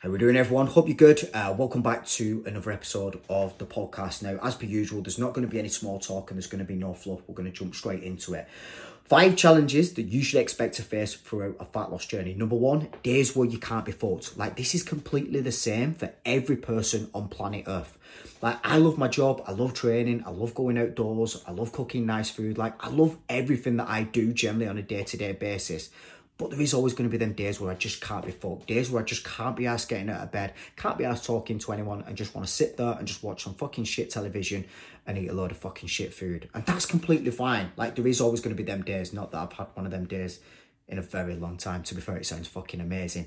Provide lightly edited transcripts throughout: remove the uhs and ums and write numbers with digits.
How are we doing, everyone? Hope you're good. Welcome back to another episode of the podcast. Now, as per usual, there's not going to be any small talk and there's going to be no fluff. We're going to jump straight into it. 5 challenges that you should expect to face throughout a fat loss journey. Number 1, days where you can't be fucked. Like, this is completely the same for every person on planet Earth. Like, I love my job. I love training. I love going outdoors. I love cooking nice food. Like, I love everything that I do generally on a day-to-day basis. But there is always going to be them days where I just can't be fucked. Days where I just can't be arsed getting out of bed, can't be arsed talking to anyone, and just want to sit there and just watch some fucking shit television and eat a load of fucking shit food. And that's completely fine. Like, there is always going to be them days. Not that I've had one of them days in a very long time. To be fair, it sounds fucking amazing.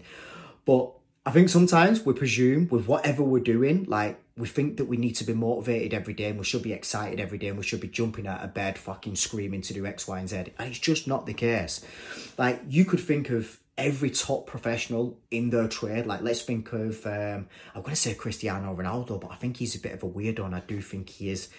But I think sometimes we presume with whatever we're doing, like, we think that we need to be motivated every day and we should be excited every day and we should be jumping out of bed, fucking screaming to do X, Y, and Z. And it's just not the case. Like, you could think of every top professional in their trade. Like, let's think of, I'm going to say Cristiano Ronaldo, but I think he's a bit of a weirdo and I do think he is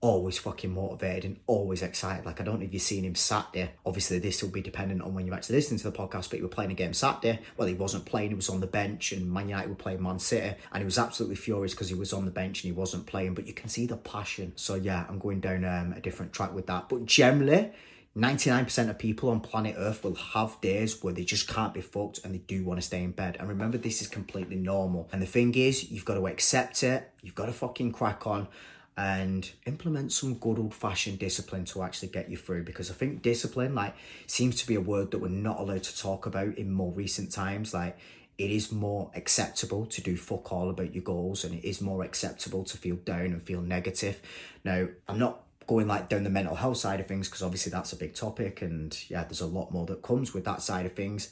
always fucking motivated and always excited. Like, I don't know if you've seen him Saturday. Obviously, this will be dependent on when you actually listen to the podcast, but he was playing a game Saturday. Well, he wasn't playing. He was on the bench and Man United were playing Man City and he was absolutely furious because he was on the bench and he wasn't playing, but you can see the passion. So yeah, I'm going down a different track with that. But generally, 99% of people on planet Earth will have days where they just can't be fucked and they do want to stay in bed. And remember, this is completely normal. And the thing is, you've got to accept it. You've got to fucking crack on and implement some good old-fashioned discipline to actually get you through, because I think discipline, like, seems to be a word that we're not allowed to talk about in more recent times. Like, it is more acceptable to do fuck all about your goals and it is more acceptable to feel down and feel negative. Now, I'm not going like down the mental health side of things because obviously that's a big topic and yeah, there's a lot more that comes with that side of things,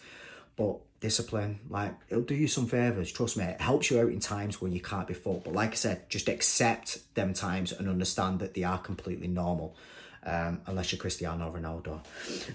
but discipline, like, it'll do you some favours, trust me. It helps you out in times when you can't be fucked. But like I said, just accept them times and understand that they are completely normal, unless you're Cristiano Ronaldo.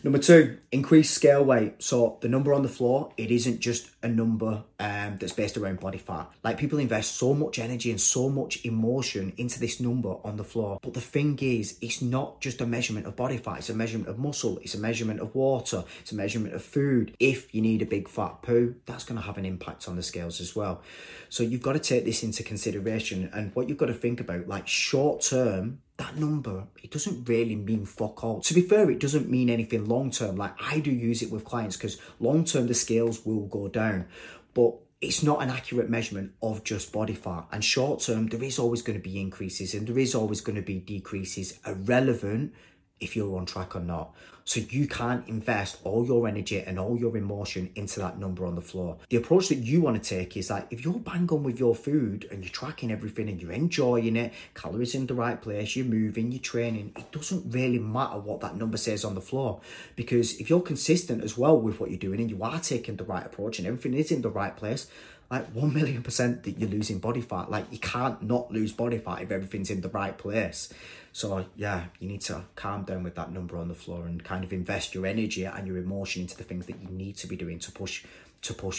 Number 2, increase scale weight. So the number on the floor, it isn't just a number that's based around body fat. Like, people invest so much energy and so much emotion into this number on the floor. But the thing is, it's not just a measurement of body fat. It's a measurement of muscle. It's a measurement of water. It's a measurement of food. If you need a big fat poo, that's going to have an impact on the scales as well. So you've got to take this into consideration. And what you've got to think about, like, short term, that number, it doesn't really mean fuck all. To be fair, it doesn't mean anything long term. Like, I do use it with clients because long term the scales will go down, but it's not an accurate measurement of just body fat. And short term, there is always going to be increases and there is always going to be decreases, irrelevant if you're on track or not. So you can't invest all your energy and all your emotion into that number on the floor. The approach that you want to take is like, if you're bang on with your food and you're tracking everything and you're enjoying it, calories in the right place, you're moving, you're training, it doesn't really matter what that number says on the floor. Because if you're consistent as well with what you're doing and you are taking the right approach and everything is in the right place, like, 1,000,000% that you're losing body fat. Like, you can't not lose body fat if everything's in the right place. So yeah, you need to calm down with that number on the floor and kind of invest your energy and your emotion into the things that you need to be doing to push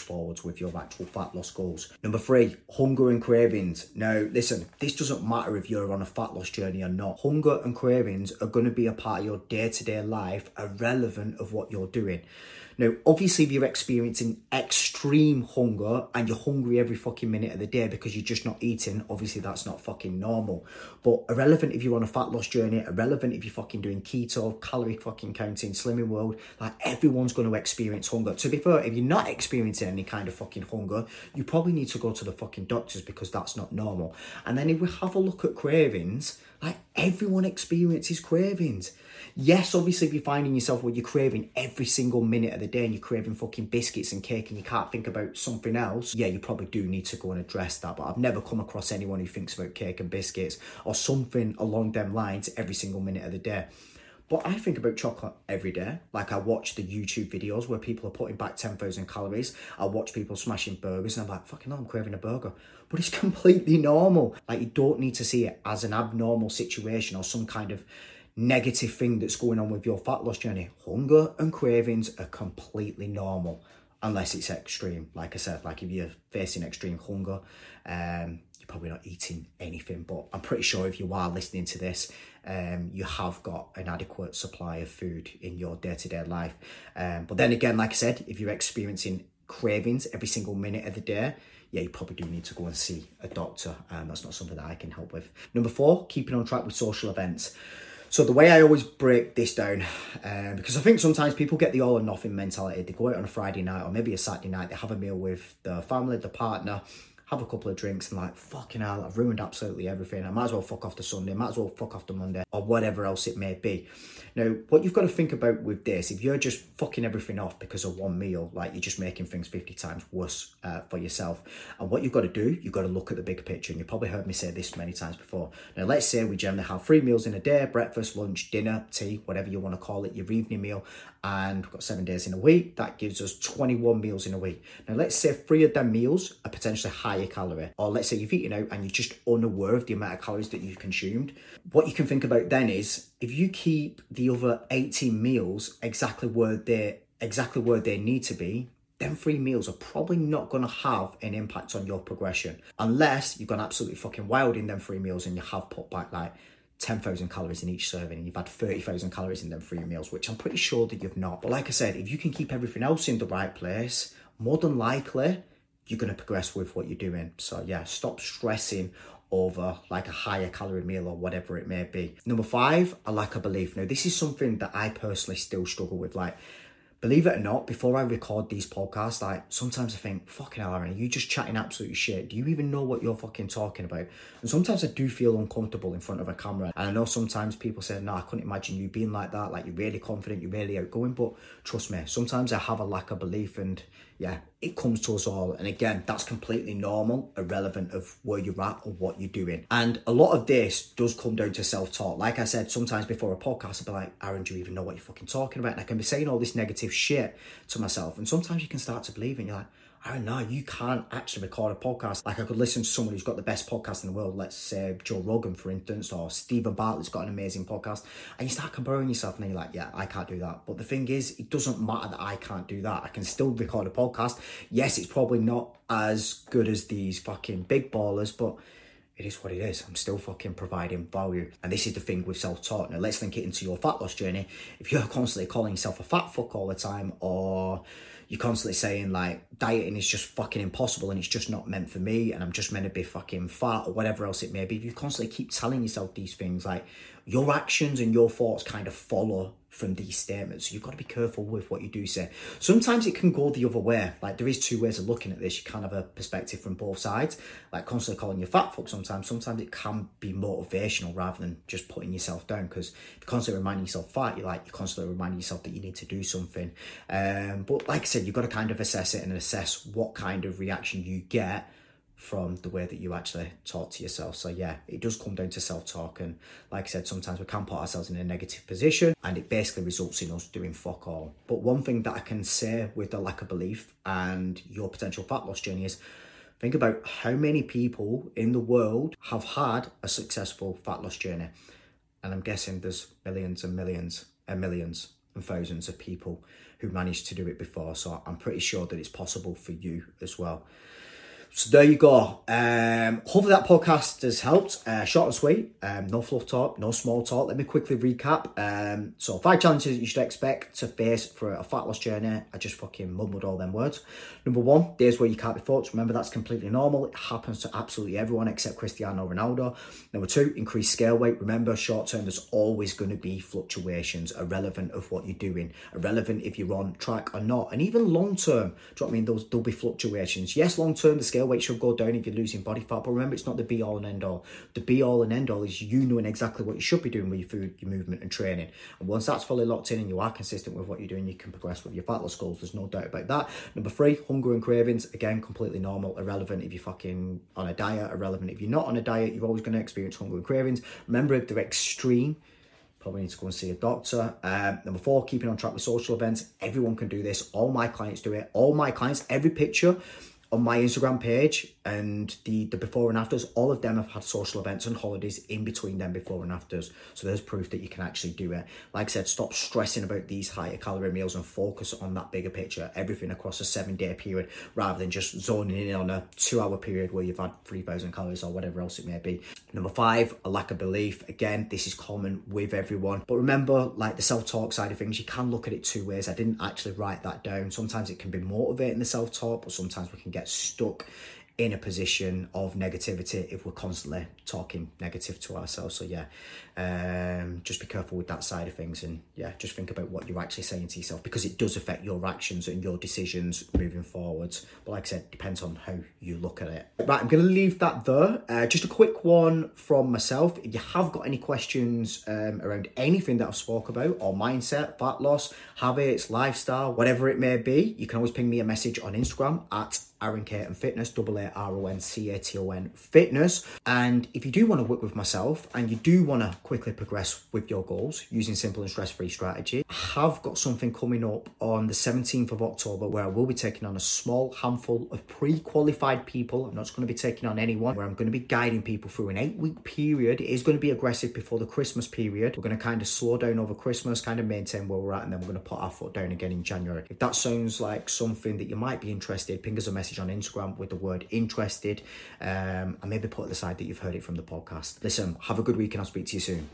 forwards with your actual fat loss goals. Number 3, hunger and cravings. Now, listen, this doesn't matter if you're on a fat loss journey or not. Hunger and cravings are going to be a part of your day-to-day life, irrelevant of what you're doing. Now, obviously, if you're experiencing extreme hunger and you're hungry every fucking minute of the day because you're just not eating, obviously, that's not fucking normal. But irrelevant if you're on a fat loss journey, irrelevant if you're fucking doing keto, calorie fucking counting, Slimming World, like, everyone's going to experience hunger. To be fair, if you're not experiencing any kind of fucking hunger, you probably need to go to the fucking doctors because that's not normal. And then if we have a look at cravings, like, everyone experiences cravings. Yes, obviously, if you're finding yourself where you're craving every single minute of the day and you're craving fucking biscuits and cake and you can't think about something else, yeah, you probably do need to go and address that. But I've never come across anyone who thinks about cake and biscuits or something along them lines every single minute of the day. But I think about chocolate every day. Like, I watch the YouTube videos where people are putting back 10,000 calories. I watch people smashing burgers and I'm like, fucking hell, I'm craving a burger. But it's completely normal. Like, you don't need to see it as an abnormal situation or some kind of negative thing that's going on with your fat loss journey. Hunger and cravings are completely normal, unless it's extreme. Like I said, like, if you're facing extreme hunger, you're probably not eating anything. But I'm pretty sure if you are listening to this, you have got an adequate supply of food in your day-to-day life. But then again, like I said, if you're experiencing cravings every single minute of the day, yeah, you probably do need to go and see a doctor. That's not something that I can help with. Number 4, keeping on track with social events. So the way I always break this down, because I think sometimes people get the all or nothing mentality. They go out on a Friday night or maybe a Saturday night. They have a meal with the family, the partner, have a couple of drinks and like, fucking hell, I've ruined absolutely everything. I might as well fuck off to Sunday, might as well fuck off to Monday or whatever else it may be. Now, what you've got to think about with this, if you're just fucking everything off because of one meal, like you're just making things 50 times worse for yourself. And what you've got to do, you've got to look at the big picture. And you've probably heard me say this many times before. Now, let's say we generally have 3 meals in a day, breakfast, lunch, dinner, tea, whatever you want to call it, your evening meal. And we've got 7 days in a week. That gives us 21 meals in a week. Now, let's say 3 of them meals are potentially higher calorie. Or let's say you've eaten out and you're just unaware of the amount of calories that you've consumed. What you can think about then is, if you keep the other 18 meals exactly where they need to be, then 3 meals are probably not going to have an impact on your progression. Unless you've gone absolutely fucking wild in them 3 meals and you have put back like 10,000 calories in each serving and you've had 30,000 calories in them 3 meals, which I'm pretty sure that you've not. But like I said, if you can keep everything else in the right place, more than likely you're going to progress with what you're doing. So yeah, stop stressing over like a higher calorie meal or whatever it may be. Number 5, a lack of belief. Now, this is something that I personally still struggle with. Like, believe it or not, before I record these podcasts, like sometimes I think, fucking hell, Aaron, are you just chatting absolute shit? Do you even know what you're fucking talking about? And sometimes I do feel uncomfortable in front of a camera. And I know sometimes people say, no, I couldn't imagine you being like that. Like, you're really confident, you're really outgoing. But trust me, sometimes I have a lack of belief, and yeah, it comes to us all. And again, that's completely normal, irrelevant of where you're at or what you're doing. And a lot of this does come down to self-talk. Like I said, sometimes before a podcast, I'll be like, Aaron, do you even know what you're fucking talking about? And I can be saying all this negative shit to myself. And sometimes you can start to believe and you're like, I don't know, you can't actually record a podcast. Like, I could listen to someone who's got the best podcast in the world, let's say Joe Rogan, for instance, or Stephen Bartlett's got an amazing podcast, and you start comparing yourself and then you're like, yeah, I can't do that. But the thing is, it doesn't matter that I can't do that. I can still record a podcast. Yes, it's probably not as good as these fucking big ballers, but it is what it is. I'm still fucking providing value. And this is the thing with self-talk. Now, let's link it into your fat loss journey. If you're constantly calling yourself a fat fuck all the time, or you're constantly saying like dieting is just fucking impossible and it's just not meant for me and I'm just meant to be fucking fat or whatever else it may be, if you constantly keep telling yourself these things, like your actions and your thoughts kind of follow from these statements. So you've got to be careful with what you do say. Sometimes it can go the other way. Like, there is 2 ways of looking at this. You can have a perspective from both sides. Like, constantly calling you fat fuck sometimes it can be motivational rather than just putting yourself down, because if you're constantly reminding yourself fat, you're constantly reminding yourself that you need to do something. But like I said, you've got to kind of assess it and assess what kind of reaction you get from the way that you actually talk to yourself. So yeah, it does come down to self-talk, and like I said, sometimes we can put ourselves in a negative position and it basically results in us doing fuck all. But one thing that I can say with the lack of belief and your potential fat loss journey is, think about how many people in the world have had a successful fat loss journey, and I'm guessing there's millions and millions and millions and thousands of people who managed to do it before. So I'm pretty sure that it's possible for you as well. So there you go. Hopefully that podcast has helped. Short and sweet. No fluff talk, no small talk. Let me quickly recap. So 5 challenges you should expect to face for a fat loss journey. I just fucking mumbled all them words. Number 1, days where you can't be fucked. Remember, that's completely normal. It happens to absolutely everyone except Cristiano Ronaldo. Number 2, increase scale weight. Remember, short term, there's always going to be fluctuations, irrelevant of what you're doing, irrelevant if you're on track or not. And even long term, do you know what I mean? There'll be fluctuations. Yes, long term, the scale weight should go down if you're losing body fat, but remember, it's not the be all and end all. The be all and end all is you knowing exactly what you should be doing with your food, your movement and training. And once that's fully locked in and you are consistent with what you're doing, you can progress with your fat loss goals. There's no doubt about that. Number 3, hunger and cravings. Again, completely normal, irrelevant if you're fucking on a diet, irrelevant if you're not on a diet, you're always going to experience hunger and cravings. Remember, if they're extreme, probably need to go and see a doctor. Number 4, keeping on track with social events. Everyone can do this. All my clients do it. All my clients, every picture on my Instagram page and the before and afters, all of them have had social events and holidays in between them before and afters. So there's proof that you can actually do it. Like I said, stop stressing about these higher calorie meals and focus on that bigger picture, everything across a 7-day period, rather than just zoning in on a 2-hour period where you've had 3,000 calories or whatever else it may be. Number 5, a lack of belief. Again, this is common with everyone. But remember, like the self-talk side of things, you can look at it 2 ways. I didn't actually write that down. Sometimes it can be motivating, the self-talk, but sometimes we can get stuck in a position of negativity if we're constantly talking negative to ourselves. So yeah, just be careful with that side of things, and yeah, just think about what you're actually saying to yourself, because it does affect your actions and your decisions moving forwards. But like I said, depends on how you look at it. Right, I'm going to leave that there. Just a quick one from myself. If you have got any questions around anything that I've spoke about, or mindset, fat loss, habits, lifestyle, whatever it may be, you can always ping me a message on Instagram at Aaron Caton Fitness, AaronCaton Fitness. And if you do want to work with myself and you do want to quickly progress with your goals using simple and stress-free strategy, I have got something coming up on the 17th of October where I will be taking on a small handful of pre-qualified people. I'm not going to be taking on anyone, where I'm going to be guiding people through an 8-week period. It is going to be aggressive before the Christmas period. We're going to kind of slow down over Christmas, kind of maintain where we're at, and then we're going to put our foot down again in January. If that sounds like something that you might be interested, ping us a message on Instagram with the word interested, and maybe put it aside that you've heard it from the podcast. Listen, have a good week and I'll speak to you soon.